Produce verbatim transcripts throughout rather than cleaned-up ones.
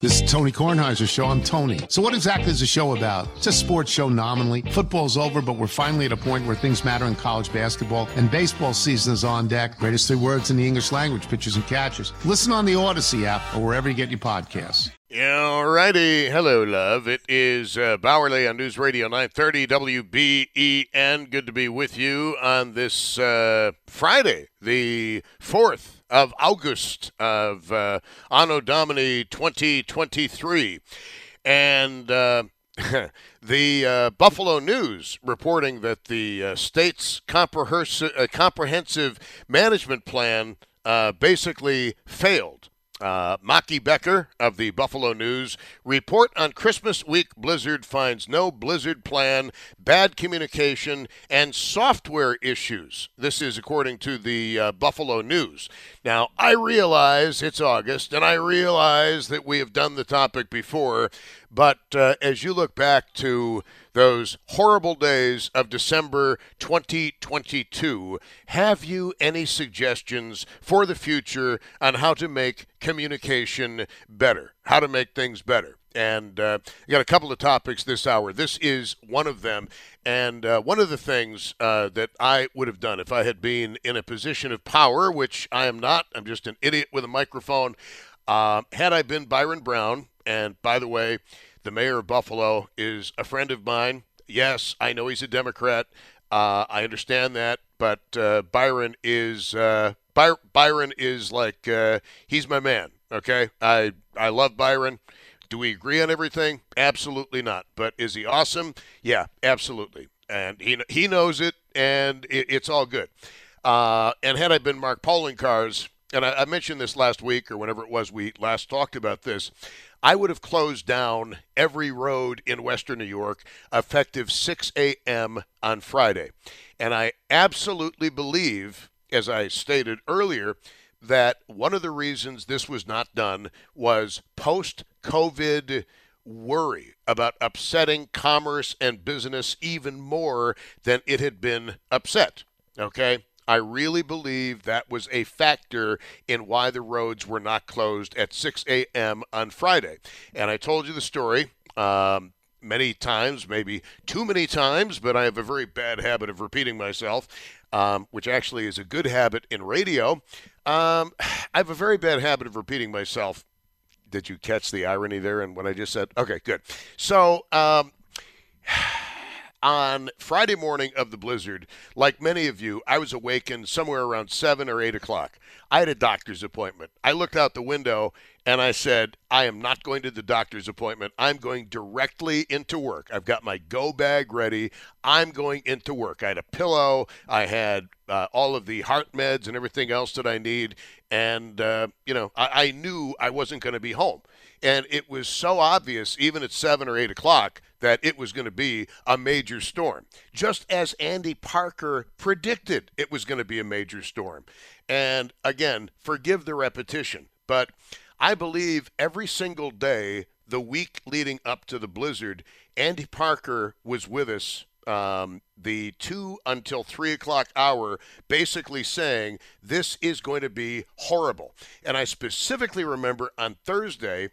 This is Tony Kornheiser's show. I'm Tony. So what exactly is the show about? It's a sports show nominally. Football's over, but we're finally at a point where things matter in college basketball, and baseball season is on deck. Greatest three words in the English language, pitchers and catchers. Listen on the Odyssey app or wherever you get your podcasts. Alrighty. Hello, love. It is uh, Bauerle on News Radio nine thirty W B E N. Good to be with you on this uh, Friday, the fourth of August of uh, Anno Domini twenty twenty-three. And uh, the uh, Buffalo News reporting that the uh, state's comprehers- uh, comprehensive management plan uh, basically failed. Uh, Maki Becker of the Buffalo News, report on Christmas week blizzard finds no blizzard plan, bad communication, and software issues. This is according to the uh, Buffalo News. Now, I realize it's August, and I realize that we have done the topic before, but uh, as you look back to those horrible days of December twenty twenty-two, have you any suggestions for the future on how to make communication better, how to make things better? And uh, I got a couple of topics this hour. This is one of them. And uh, one of the things uh, that I would have done if I had been in a position of power, which I am not, I'm just an idiot with a microphone, uh, had I been Byron Brown, and by the way, the mayor of Buffalo is a friend of mine. Yes, I know he's a Democrat. Uh, I understand that, but uh, Byron is uh, By- Byron is like uh, he's my man. Okay, I I love Byron. Do we agree on everything? Absolutely not. But is he awesome? Yeah, absolutely. And he he knows it, and it, it's all good. Uh, and had I been Mark Poloncarz, and I, I mentioned this last week or whenever it was we last talked about this, I would have closed down every road in Western New York effective six a.m. on Friday. And I absolutely believe, as I stated earlier, that one of the reasons this was not done was post-COVID worry about upsetting commerce and business even more than it had been upset, okay? I really believe that was a factor in why the roads were not closed at six a.m. on Friday. And I told you the story um, many times, maybe too many times, but I have a very bad habit of repeating myself, um, which actually is a good habit in radio. Um, I have a very bad habit of repeating myself. Did you catch the irony there in what I just said? Okay, good. So um, on Friday morning of the blizzard, like many of you, I was awakened somewhere around seven or eight o'clock. I had a doctor's appointment. I looked out the window and I said, I am not going to the doctor's appointment. I'm going directly into work. I've got my go bag ready. I'm going into work. I had a pillow. I had uh, all of the heart meds and everything else that I need. And, uh, you know, I-, I knew I wasn't going to be home. And it was so obvious, even at seven or eight o'clock, that it was going to be a major storm, just as Andy Parker predicted it was going to be a major storm. And again, forgive the repetition, but I believe every single day, the week leading up to the blizzard, Andy Parker was with us, um, the two until three o'clock hour, basically saying this is going to be horrible. And I specifically remember on Thursday,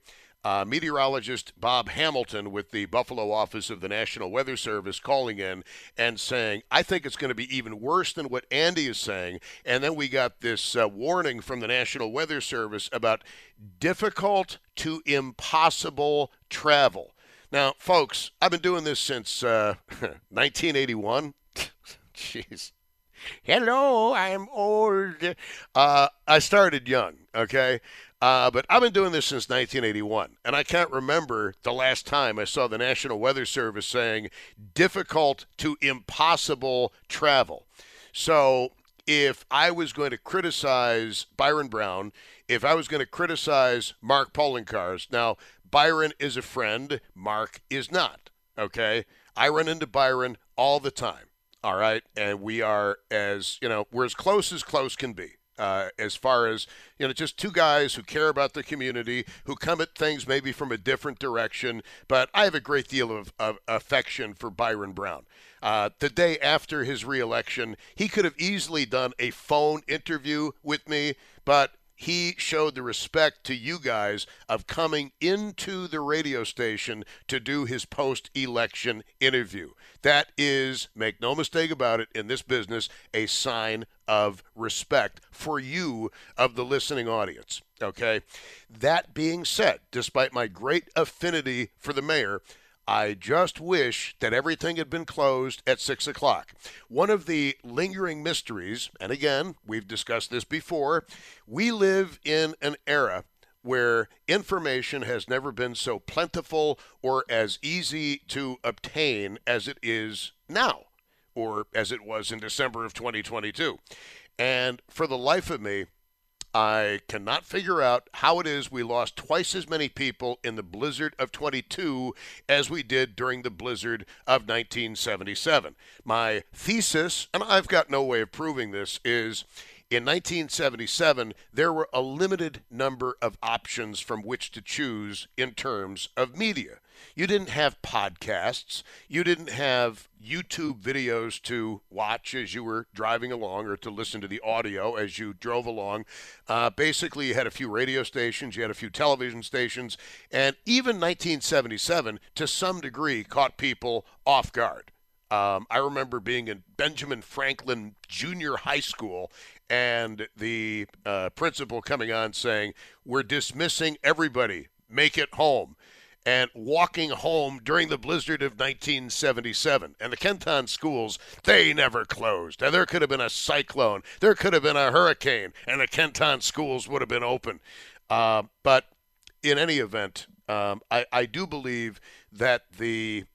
Uh, meteorologist Bob Hamilton with the Buffalo office of the National Weather Service calling in and saying, I think it's going to be even worse than what Andy is saying. And then we got this uh, warning from the National Weather Service about difficult to impossible travel. Now, folks, I've been doing this since uh, nineteen eighty-one. Jeez. Hello, I'm old. Uh, I started young, okay? Uh, but I've been doing this since nineteen eighty-one, and I can't remember the last time I saw the National Weather Service saying difficult to impossible travel. So if I was going to criticize Byron Brown, if I was going to criticize Mark Poloncarz, now Byron is a friend, Mark is not, okay? I run into Byron all the time, all right? And we are as, you know, we're as close as close can be. Uh, as far as, you know, just two guys who care about the community, who come at things maybe from a different direction. But I have a great deal of, of affection for Byron Brown. Uh, the day after his reelection, he could have easily done a phone interview with me, but he showed the respect to you guys of coming into the radio station to do his post-election interview. That is, make no mistake about it, in this business, a sign of respect for you of the listening audience, okay? That being said, despite my great affinity for the mayor, I just wish that everything had been closed at six o'clock. One of the lingering mysteries, and again, we've discussed this before, we live in an era where information has never been so plentiful or as easy to obtain as it is now, or as it was in December of twenty twenty-two. And for the life of me, I cannot figure out how it is we lost twice as many people in the blizzard of twenty-two as we did during the blizzard of nineteen seventy-seven. My thesis, and I've got no way of proving this, is in nineteen seventy-seven, there were a limited number of options from which to choose in terms of media. You didn't have podcasts. You didn't have YouTube videos to watch as you were driving along or to listen to the audio as you drove along. Uh, basically, you had a few radio stations. You had a few television stations. And even nineteen seventy-seven, to some degree, caught people off guard. Um, I remember being in Benjamin Franklin Junior High School and the uh, principal coming on saying, "We're dismissing everybody. Make it home." And walking home during the blizzard of nineteen seventy-seven. And the Kenton schools, they never closed. Now, there could have been a cyclone. There could have been a hurricane, and the Kenton schools would have been open. Uh, but in any event, um, I, I do believe that the,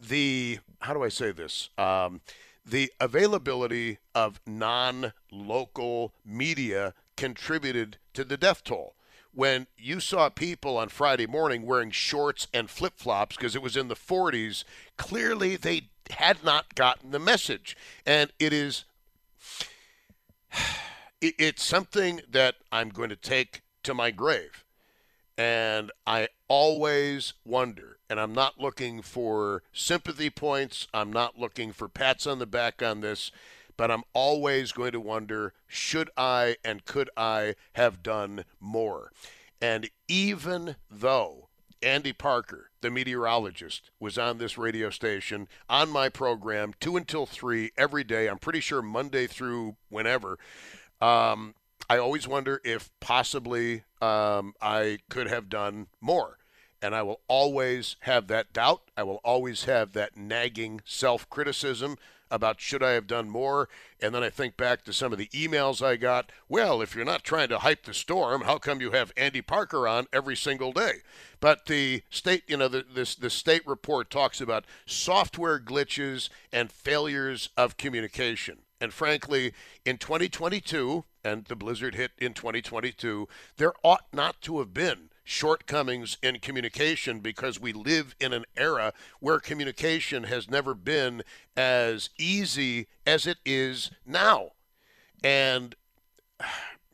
the how do I say this? Um, the availability of non-local media contributed to the death toll. When you saw people on Friday morning wearing shorts and flip-flops because it was in the forties, clearly they had not gotten the message. And it is, it's something that I'm going to take to my grave. And I always wonder, and I'm not looking for sympathy points, I'm not looking for pats on the back on this, but I'm always going to wonder, should I and could I have done more? And even though Andy Parker, the meteorologist, was on this radio station, on my program, two until three every day, I'm pretty sure Monday through whenever, um, I always wonder if possibly um, I could have done more. And I will always have that doubt. I will always have that nagging self-criticism about should I have done more. And then I think back to some of the emails I got. Well, if you're not trying to hype the storm, how come you have Andy Parker on every single day? But the state, you know, the, this the state report talks about software glitches and failures of communication. And frankly, in twenty twenty-two, and the blizzard hit in twenty twenty-two, there ought not to have been shortcomings in communication because we live in an era where communication has never been as easy as it is now. And,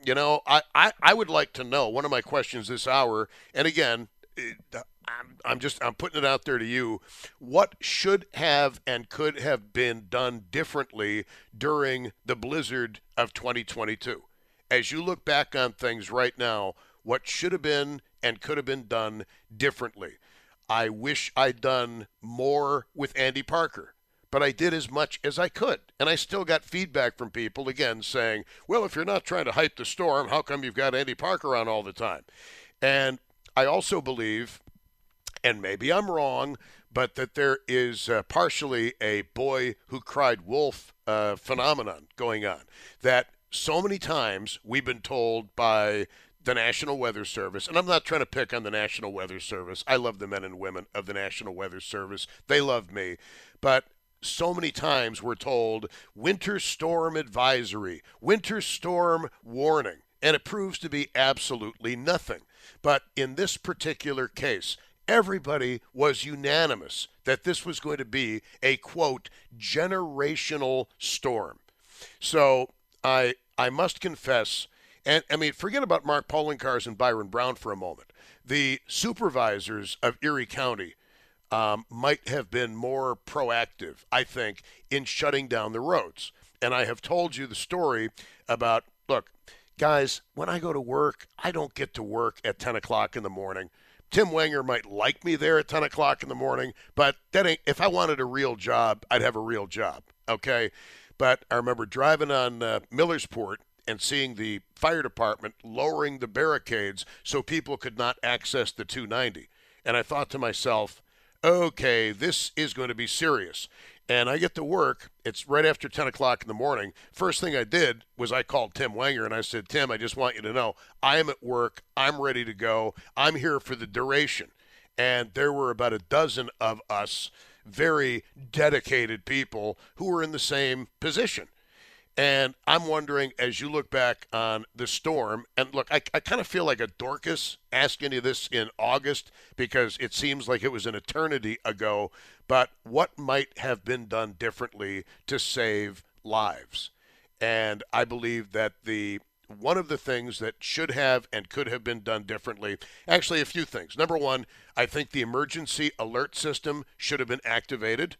you know, I, I, I would like to know, one of my questions this hour, and again, it, I'm, I'm just, I'm putting it out there to you, what should have and could have been done differently during the blizzard of twenty twenty-two? As you look back on things right now, what should have been and could have been done differently? I wish I'd done more with Andy Parker, but I did as much as I could. And I still got feedback from people, again, saying, well, if you're not trying to hype the storm, how come you've got Andy Parker on all the time? And I also believe, and maybe I'm wrong, but that there is uh, partially a boy who cried wolf uh, phenomenon going on. That so many times we've been told by the National Weather Service, and I'm not trying to pick on the National Weather Service. I love the men and women of the National Weather Service. They love me. But so many times we're told winter storm advisory, winter storm warning. and it proves to be absolutely nothing. But in this particular case, everybody was unanimous that this was going to be a, quote, generational storm. So I I must confess, and I mean, forget about Mark Poloncarz and Byron Brown for a moment. The supervisors of Erie County um, might have been more proactive, I think, in shutting down the roads. And I have told you the story about, look, guys, when I go to work, I don't get to work at ten o'clock in the morning. Tim Wanger might like me there at ten o'clock in the morning, but that ain't, if I wanted a real job, I'd have a real job, okay? But I remember driving on uh, Millersport and seeing the fire department lowering the barricades so people could not access the two ninety. And I thought to myself, okay, this is going to be serious. And I get to work. It's right after ten o'clock in the morning. First thing I did was I called Tim Wanger, and I said, Tim, I just want you to know, I am at work. I'm ready to go. I'm here for the duration. And there were about a dozen of us, very dedicated people, who were in the same position. And I'm wondering, as you look back on the storm, and look, I, I kind of feel like a Dorcas asking you this in August because it seems like it was an eternity ago, but what might have been done differently to save lives? And I believe that the one of the things that should have and could have been done differently, actually a few things. Number one, I think the emergency alert system should have been activated.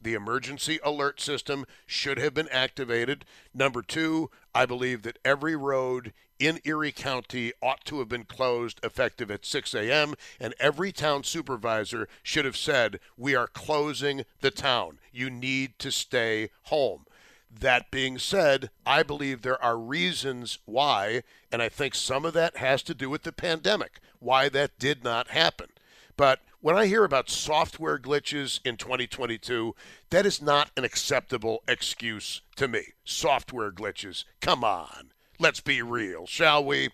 The emergency alert system should have been activated. Number two, I believe that every road in Erie County ought to have been closed effective at six a.m., and every town supervisor should have said, we are closing the town. You need to stay home. That being said, I believe there are reasons why, and I think some of that has to do with the pandemic, why that did not happen. But when I hear about software glitches in twenty twenty-two, that is not an acceptable excuse to me. Software glitches. Come on. Let's be real, shall we?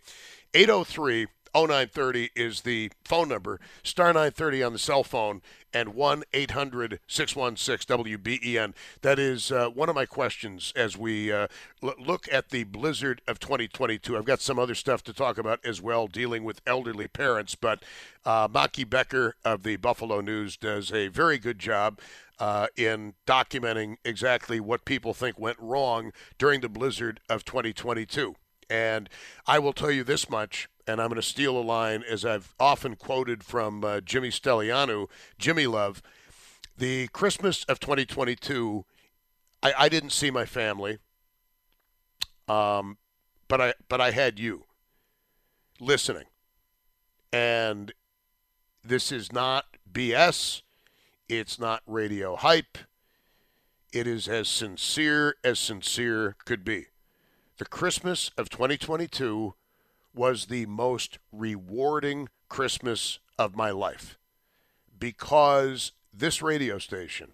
eight oh three, oh nine three oh is the phone number. Star nine thirty on the cell phone and one eight hundred, six one six, W B E N. That is uh, one of my questions as we uh, l- look at the blizzard of twenty twenty-two. I've got some other stuff to talk about as well, dealing with elderly parents. But uh, Maki Becker of the Buffalo News does a very good job Uh, in documenting exactly what people think went wrong during the blizzard of twenty twenty-two. And I will tell you this much, and I'm going to steal a line, as I've often quoted from uh, Jimmy Stelianu, Jimmy Love, the Christmas of twenty twenty-two, I, I didn't see my family, um, but I but I had you listening. And this is not B S. It's not radio hype. It is as sincere as sincere could be. The Christmas of twenty twenty-two was the most rewarding Christmas of my life, because this radio station,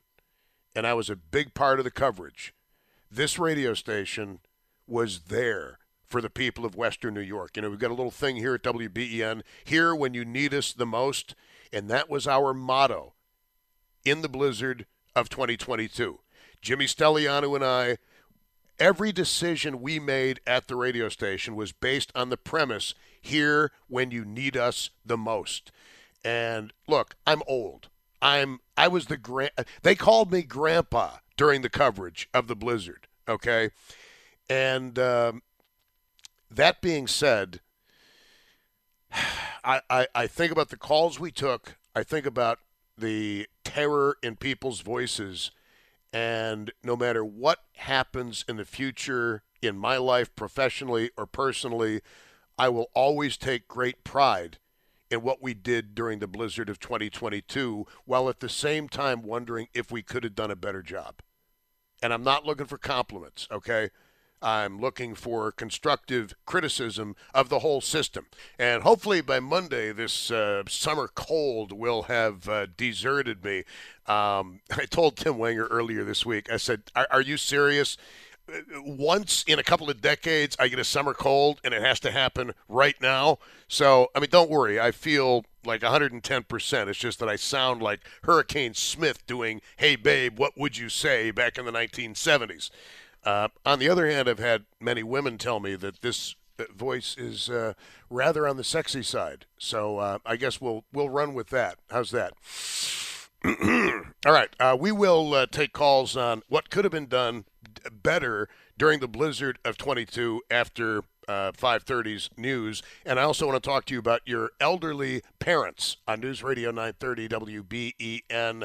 and I was a big part of the coverage, this radio station was there for the people of Western New York. You know, we've got a little thing here at W B E N, here when you need us the most, and that was our motto in the blizzard of twenty twenty-two. Jimmy Stelianu and I, every decision we made at the radio station was based on the premise, here when you need us the most. And look, I'm old. I'm, I was the grand, they called me grandpa during the coverage of the blizzard, okay? And um, that being said, I, I, I think about the calls we took. I think about the terror in people's voices, and no matter what happens in the future in my life, professionally or personally, I will always take great pride in what we did during the blizzard of twenty twenty-two, while at the same time wondering if we could have done a better job. And I'm not looking for compliments, okay? I'm looking for constructive criticism of the whole system. And hopefully by Monday, this uh, summer cold will have uh, deserted me. Um, I told Tim Wanger earlier this week, I said, are, are you serious? Once in a couple of decades, I get a summer cold, and it has to happen right now. So, I mean, don't worry. I feel like one hundred ten percent. It's just that I sound like Hurricane Smith doing, "Hey, babe, what would you say?" back in the nineteen seventies. Uh, on the other hand, I've had many women tell me that this that voice is uh, rather on the sexy side. So uh, I guess we'll we'll run with that. How's that? All right. Uh, we will uh, take calls on what could have been done better during the blizzard of twenty-two after uh, five thirty's news. And I also want to talk to you about your elderly parents on News Radio nine thirty W B E N.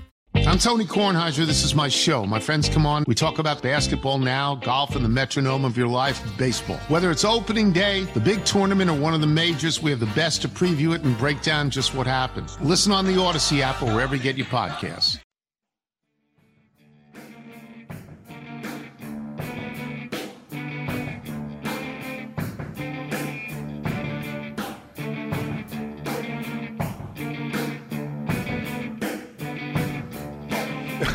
I'm Tony Kornheiser. This is my show. My friends come on. We talk about basketball now, golf, and the metronome of your life, baseball. Whether it's opening day, the big tournament, or one of the majors, we have the best to preview it and break down just what happened. Listen on the Odyssey app or wherever you get your podcasts.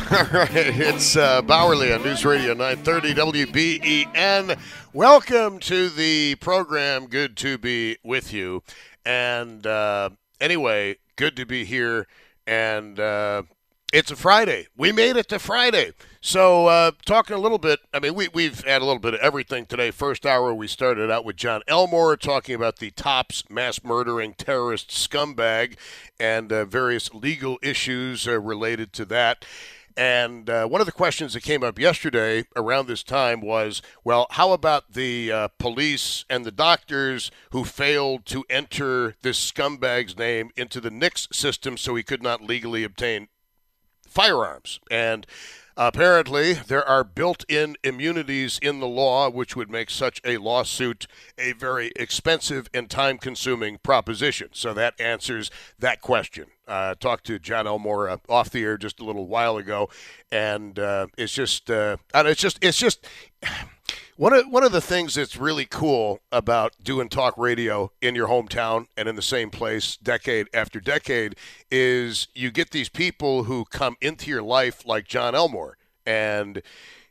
All right, it's uh, Bauerle on News Radio nine thirty W B E N. Welcome to the program. Good to be with you. And uh, anyway, good to be here. And uh, it's a Friday. We made it to Friday. So uh, talking a little bit, I mean, we, we've had a little bit of everything today. First hour, we started out with John Elmore talking about the Topps mass murdering terrorist scumbag and uh, various legal issues uh, related to that. And uh, one of the questions that came up yesterday around this time was, well, how about the uh, police and the doctors who failed to enter this scumbag's name into the N I C S system so he could not legally obtain firearms? And apparently there are built-in immunities in the law, which would make such a lawsuit a very expensive and time-consuming proposition. So that answers that question. Uh, talked to John Elmore uh, off the air just a little while ago, and uh, it's just, uh, and it's just, it's just one of one of the things that's really cool about doing talk radio in your hometown and in the same place decade after decade is you get these people who come into your life like John Elmore, and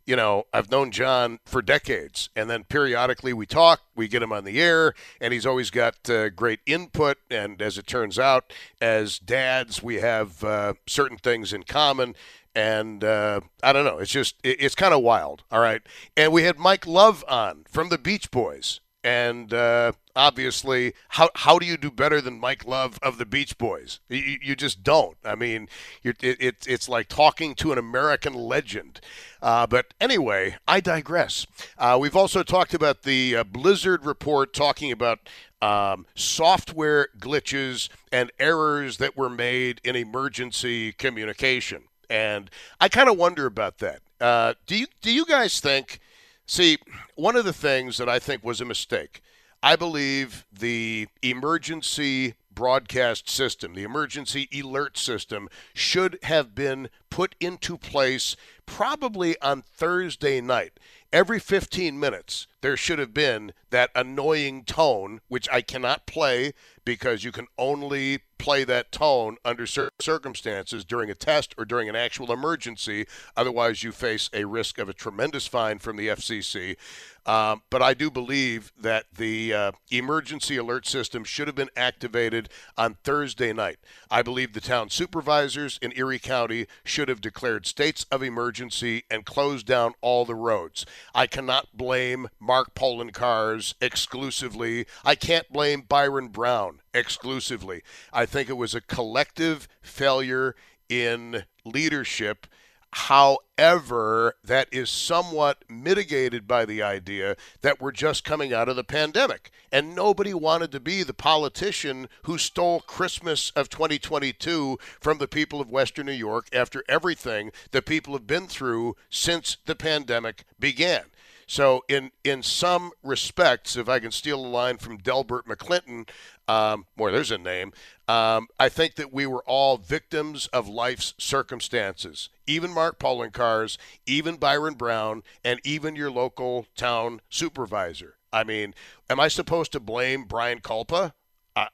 you know, I've known John for decades, and then periodically we talk, we get him on the air, and he's always got uh, great input, and as it turns out, as dads, we have uh, certain things in common, and uh, I don't know, it's just, it, it's kind of wild, all right? And we had Mike Love on from the Beach Boys, and uh, obviously, how how do you do better than Mike Love of the Beach Boys? You, you just don't. I mean, you're, it, it, it's like talking to an American legend. Uh, but anyway, I digress. Uh, we've also talked about the uh, Blizzard report talking about um, software glitches and errors that were made in emergency communication. And I kind of wonder about that. Uh, do you, do you guys think, see, one of the things that I think was a mistake, I believe the emergency broadcast system, the emergency alert system, should have been put into place probably on Thursday night. Every fifteen minutes, there should have been that annoying tone, which I cannot play because you can only play that tone under certain circumstances during a test or during an actual emergency. Otherwise, you face a risk of a tremendous fine from the F C C. Um, but I do believe that the uh, emergency alert system should have been activated on Thursday night. I believe the town supervisors in Erie County should have declared states of emergency and closed down all the roads. I cannot blame Mark Poloncarz exclusively. I can't blame Byron Brown exclusively. I think it was a collective failure in leadership. However, that is somewhat mitigated by the idea that we're just coming out of the pandemic, and nobody wanted to be the politician who stole Christmas of twenty twenty-two from the people of Western New York after everything the people have been through since the pandemic began. So in in some respects, if I can steal a line from Delbert McClinton, um, boy, there's a name, um, I think that we were all victims of life's circumstances, even Mark Poloncarz, even Byron Brown, and even your local town supervisor. I mean, am I supposed to blame Brian Kulpa?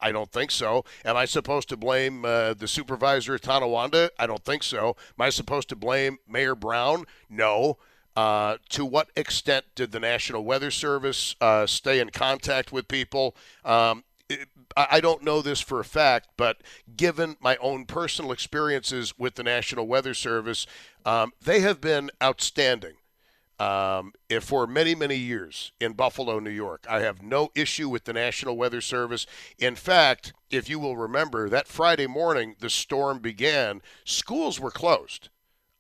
I don't think so. Am I supposed to blame uh, the supervisor of Tonawanda? I don't think so. Am I supposed to blame Mayor Brown? No. Uh, to what extent did the National Weather Service uh, stay in contact with people? Um, it, I don't know this for a fact, but given my own personal experiences with the National Weather Service, um, they have been outstanding. Um, if for many, many years in Buffalo, New York. I have no issue with the National Weather Service. In fact, if you will remember, that Friday morning the storm began, schools were closed.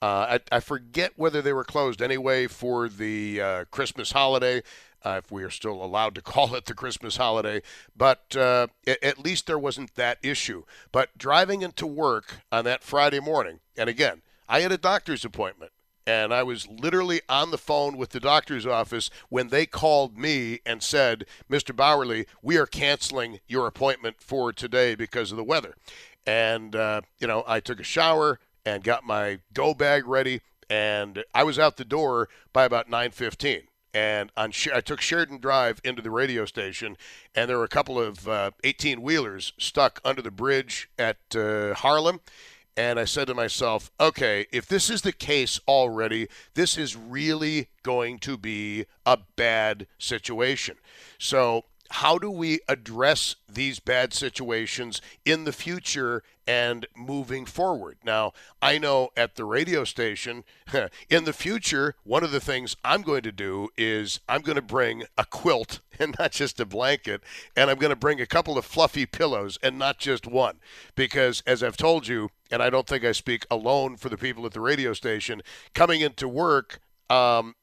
Uh, I, I forget whether they were closed anyway for the uh, Christmas holiday, uh, if we are still allowed to call it the Christmas holiday, but uh, at least there wasn't that issue. But driving into work on that Friday morning, and again, I had a doctor's appointment. And I was literally on the phone with the doctor's office when they called me and said, Mister Bauerle, we are canceling your appointment for today because of the weather. And, uh, you know, I took a shower and got my go bag ready, and I was out the door by about nine fifteen. And on I took Sheridan Drive into the radio station, and there were a couple of uh, eighteen-wheelers stuck under the bridge at uh, Harlem. And I said to myself, okay, if this is the case already, this is really going to be a bad situation. So how do we address these bad situations in the future and moving forward? Now, I know at the radio station, in the future, one of the things I'm going to do is I'm going to bring a quilt and not just a blanket, and I'm going to bring a couple of fluffy pillows and not just one. Because as I've told you, and I don't think I speak alone for the people at the radio station, coming into work, um,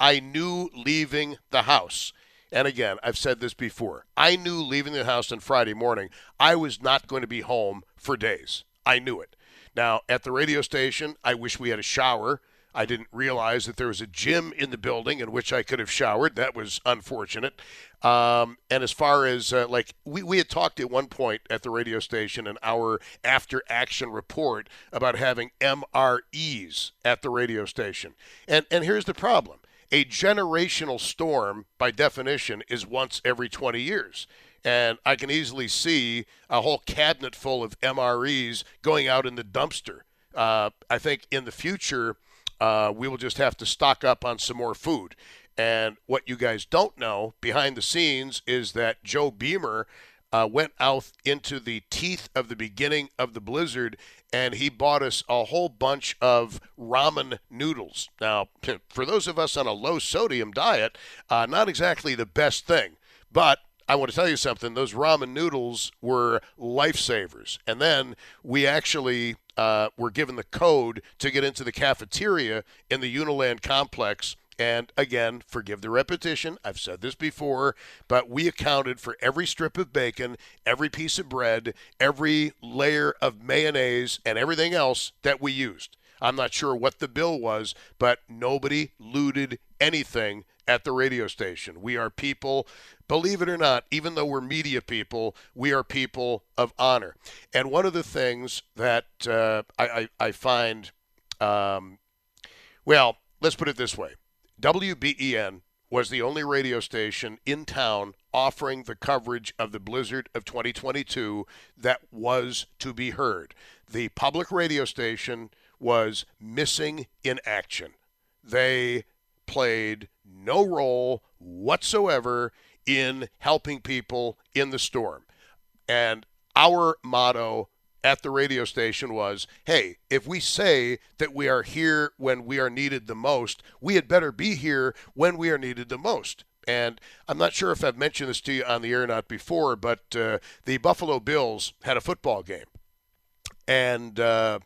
I knew leaving the house. And again, I've said this before. I knew leaving the house on Friday morning, I was not going to be home for days. I knew it. Now, at the radio station, I wish we had a shower. I didn't realize that there was a gym in the building in which I could have showered. That was unfortunate. Um, and as far as, uh, like, we, we had talked at one point at the radio station an hour after action report about having M R Es at the radio station. And, and here's the problem. A generational storm, by definition, is once every twenty years. And I can easily see a whole cabinet full of M R Es going out in the dumpster. Uh, I think in the future, uh, we will just have to stock up on some more food. And what you guys don't know behind the scenes is that Joe Beamer uh, went out into the teeth of the beginning of the blizzard, and he bought us a whole bunch of ramen noodles. Now, for those of us on a low-sodium diet, uh, not exactly the best thing. But I want to tell you something. Those ramen noodles were lifesavers. And then we actually uh, were given the code to get into the cafeteria in the Uniland complex. And again, forgive the repetition. I've said this before, but we accounted for every strip of bacon, every piece of bread, every layer of mayonnaise, and everything else that we used. I'm not sure what the bill was, but nobody looted anything at the radio station. We are people, believe it or not, even though we're media people, we are people of honor. And one of the things that uh, I, I, I find, um, well, let's put it this way. W B E N was the only radio station in town offering the coverage of the blizzard of twenty twenty-two that was to be heard. The public radio station was missing in action. They played no role whatsoever in helping people in the storm. And our motto at the radio station was, hey, if we say that we are here when we are needed the most, we had better be here when we are needed the most. And I'm not sure if I've mentioned this to you on the air or not before, but uh, the Buffalo Bills had a football game. And uh,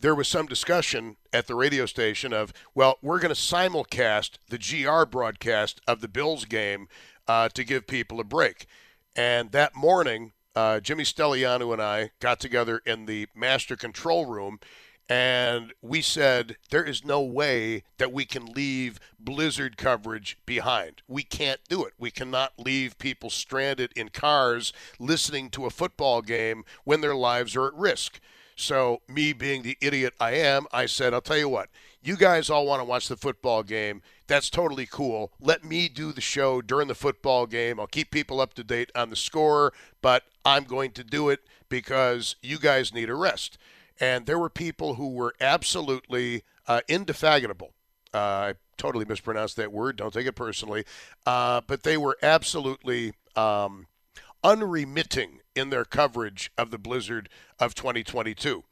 there was some discussion at the radio station of, well, we're going to simulcast the G R broadcast of the Bills game uh, to give people a break. And that morning, Uh, Jimmy Stelianu and I got together in the master control room, And we said, there is no way that we can leave blizzard coverage behind. We can't do it. We cannot leave people stranded in cars listening to a football game when their lives are at risk. So me being the idiot I am, I said, I'll tell you what, you guys all want to watch the football game. That's totally cool. Let me do the show during the football game. I'll keep people up to date on the score, but I'm going to do it because you guys need a rest. And there were people who were absolutely uh, indefatigable. Uh, I totally mispronounced that word. Don't take it personally. Uh, but they were absolutely um, unremitting in their coverage of the blizzard of twenty twenty-two.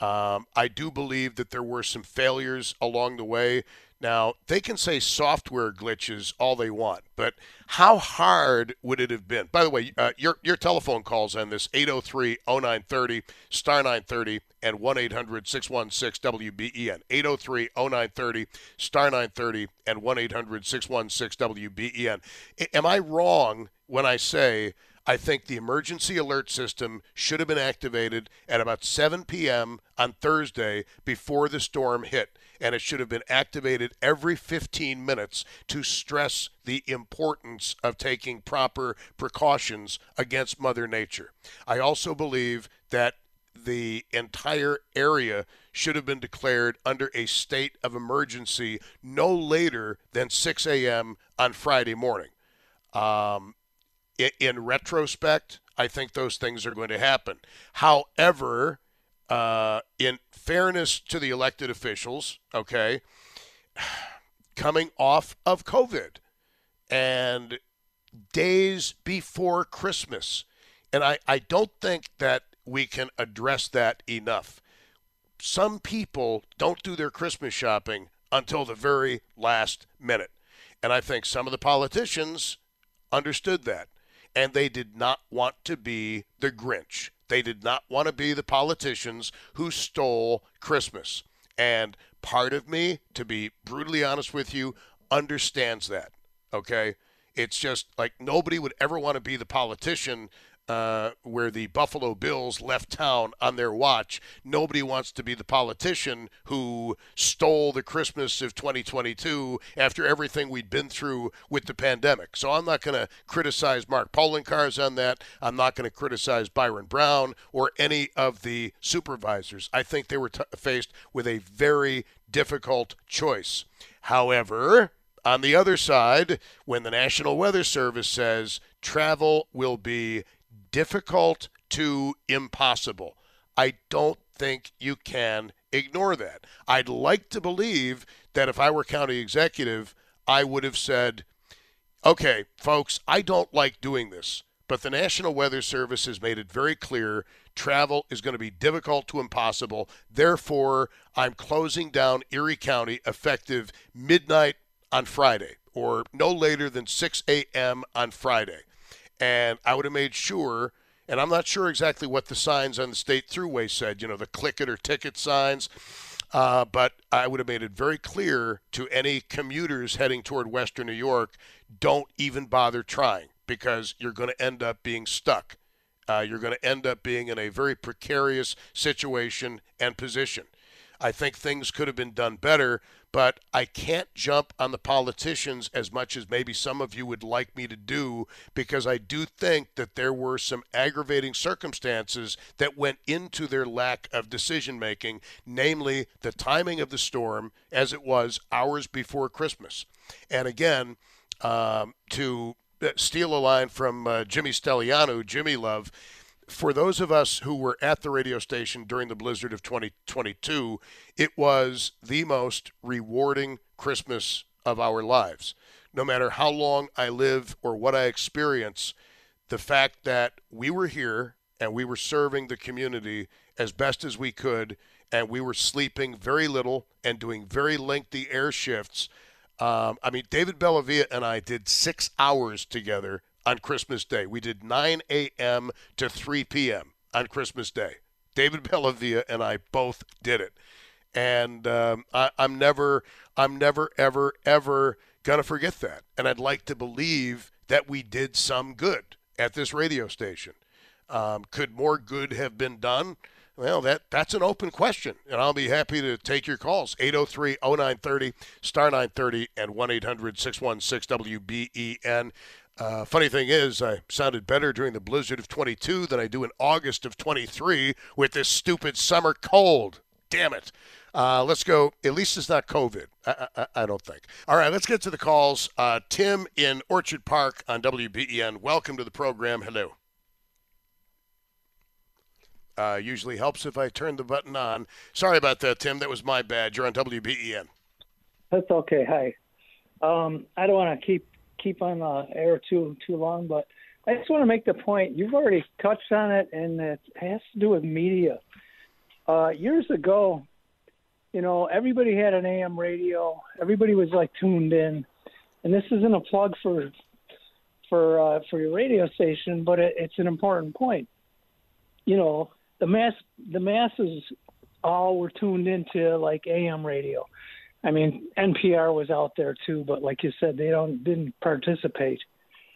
Um, I do believe that there were some failures along the way. Now, they can say software glitches all they want, but how hard would it have been? By the way, uh, your your telephone calls on this, eight oh three, oh nine three oh, star nine thirty, and one eight hundred, six one six, W B E N. eight oh three, oh nine three oh, star nine thirty, and one eight hundred, six one six, W B E N. Am I wrong when I say I think the emergency alert system should have been activated at about seven p.m. on Thursday before the storm hit, and it should have been activated every fifteen minutes to stress the importance of taking proper precautions against Mother Nature? I also believe that the entire area should have been declared under a state of emergency no later than six a.m. on Friday morning. Um, In retrospect, I think those things are going to happen. However, uh, in fairness to the elected officials, okay, coming off of COVID and days before Christmas, and I, I don't think that we can address that enough. Some people don't do their Christmas shopping until the very last minute. And I think some of the politicians understood that. And they did not want to be the Grinch. They did not want to be the politicians who stole Christmas. And part of me, to be brutally honest with you, understands that, okay? It's just like nobody would ever want to be the politician uh, where the Buffalo Bills left town on their watch. Nobody wants to be the politician who stole the Christmas of twenty twenty-two after everything we'd been through with the pandemic. So I'm not going to criticize Mark Poloncarz on that. I'm not going to criticize Byron Brown or any of the supervisors. I think they were t- faced with a very difficult choice. However, on the other side, when the National Weather Service says travel will be difficult to impossible, I don't think you can ignore that. I'd like to believe that if I were county executive, I would have said, okay, folks, I don't like doing this, but the National Weather Service has made it very clear travel is going to be difficult to impossible. Therefore, I'm closing down Erie County effective midnight on Friday, or no later than six a.m. on Friday. And I would have made sure, and I'm not sure exactly what the signs on the state thruway said, you know, the click it or ticket signs, uh, but I would have made it very clear to any commuters heading toward Western New York, don't even bother trying, because you're going to end up being stuck. Uh, you're going to end up being in a very precarious situation and position. I think things could have been done better, but I can't jump on the politicians as much as maybe some of you would like me to do, because I do think that there were some aggravating circumstances that went into their lack of decision-making, namely the timing of the storm as it was hours before Christmas. And again, um, to steal a line from uh, Jimmy Stelianu, Jimmy Love, for those of us who were at the radio station during the blizzard of twenty twenty-two, it was the most rewarding Christmas of our lives. No matter how long I live or what I experience, the fact that we were here and we were serving the community as best as we could, and we were sleeping very little and doing very lengthy air shifts. Um, I mean, David Bellavia and I did six hours together on Christmas Day. We did nine a.m. to three p.m. on Christmas Day. David Bellavia and I both did it. And um, I, I'm never, I'm never, ever, ever going to forget that. And I'd like to believe that we did some good at this radio station. Um, could more good have been done? Well, that that's an open question, and I'll be happy to take your calls. eight oh three, oh nine three oh, star nine thirty, and one eight hundred, six one six, W B E N. Uh, funny thing is, I sounded better during the blizzard of twenty-two than I do in August of twenty-three with this stupid summer cold. Damn it. Uh, let's go. At least it's not COVID. I, I, I don't think. All right, let's get to the calls. Uh, Tim in Orchard Park on W B E N. Welcome to the program. Hello. Uh, usually helps if I turn the button on. Sorry about that, Tim. That was my bad. You're on W B E N. That's okay. Hi. Um, I don't want to keep keep on the air too too long, but I just want to make the point. You've already touched on it, and it has to do with media. Uh, years ago, you know, everybody had an A M radio. Everybody was like tuned in, and this isn't a plug for for uh, for your radio station, but it, it's an important point. You know, the mass the masses all were tuned into like A M radio. I mean, N P R was out there too, but like you said, they don't didn't participate.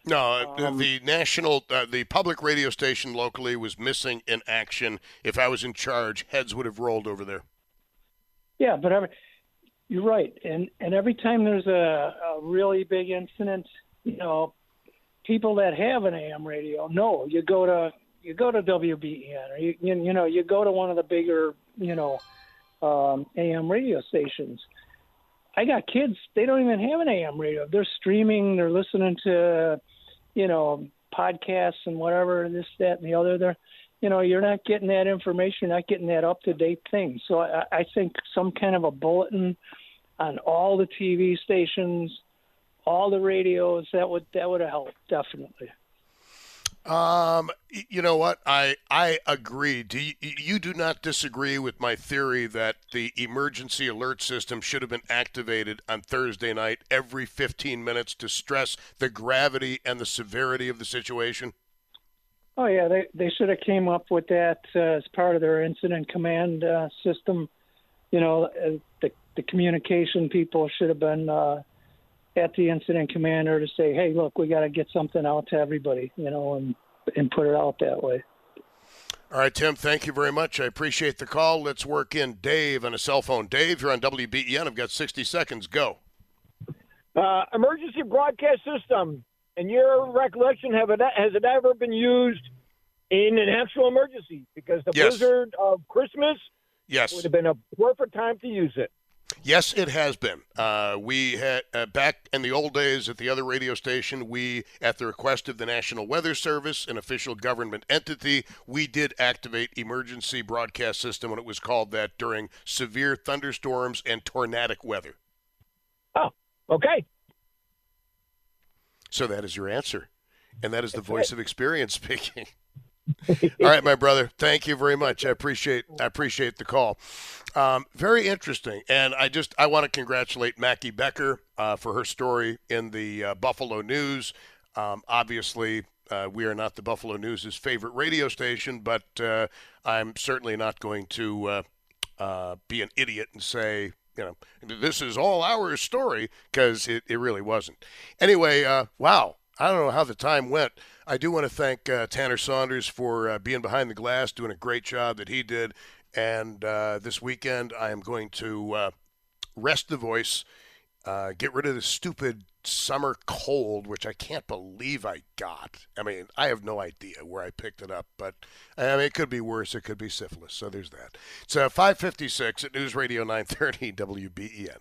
No, um, the national, uh, the public radio station locally was missing in action. If I was in charge, heads would have rolled over there. Yeah, but every, you're right, and and every time there's a, a really big incident, you know, people that have an A M radio, no, you go to you go to W B E N, or you you, you know you go to one of the bigger you know um, A M radio stations. I got kids; they don't even have an A M radio. They're streaming. They're listening to, you know, podcasts and whatever, this, that, and the other. They're, you know, you're not getting that information. You're not getting that up-to-date thing. So I, I think some kind of a bulletin on all the T V stations, all the radios, that would that would have helped definitely. Um, you know what? I I agree. Do you, you do not disagree with my theory that the emergency alert system should have been activated on Thursday night every fifteen minutes to stress the gravity and the severity of the situation? Oh yeah, they they should have came up with that uh, as part of their incident command uh, system. You know, the the communication people should have been uh, at the incident commander to say, hey, look, we got to get something out to everybody, you know, and, and put it out that way. All right, Tim, thank you very much. I appreciate the call. Let's work in Dave on a cell phone. Dave, you're on W B E N. I've got sixty seconds. Go. Uh, emergency broadcast system. In your recollection, have it, has it ever been used in an actual emergency? Because the yes. blizzard of Christmas yes. would have been a perfect time to use it. Yes, it has been. Uh, we had uh, back in the old days at the other radio station, we, at the request of the National Weather Service, an official government entity, we did activate emergency broadcast system when it was called that during severe thunderstorms and tornadic weather. Oh, okay. So that is your answer. And that is the That's voice right. of experience speaking. All right, my brother. Thank you very much. I appreciate I appreciate the call. Um, very interesting. And I just I want to congratulate Maki Becker uh, for her story in the uh, Buffalo News. Um, obviously, uh, we are not the Buffalo News' favorite radio station, but uh, I'm certainly not going to uh, uh, be an idiot and say, you know, this is all our story, because it, it really wasn't. Anyway, uh, wow. I don't know how the time went. I do want to thank uh, Tanner Saunders for uh, being behind the glass, doing a great job that he did. And uh, this weekend, I am going to uh, rest the voice, uh, get rid of the stupid summer cold, which I can't believe I got. I mean, I have no idea where I picked it up, but I mean, it could be worse. It could be syphilis. So there's that. It's uh, five fifty-six at News Radio nine thirty W B E N.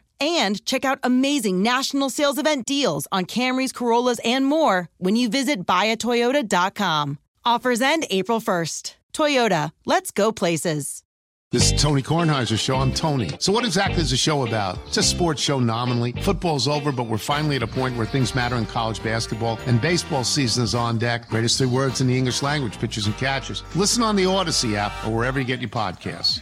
And check out amazing national sales event deals on Camrys, Corollas, and more when you visit buy a toyota dot com. Offers end April first. Toyota, let's go places. This is Tony Kornheiser's show. I'm Tony. So what exactly is the show about? It's a sports show nominally. Football's over, but we're finally at a point where things matter in college basketball, and baseball season is on deck. Greatest three words in the English language, pitchers and catches. Listen on the Odyssey app or wherever you get your podcasts.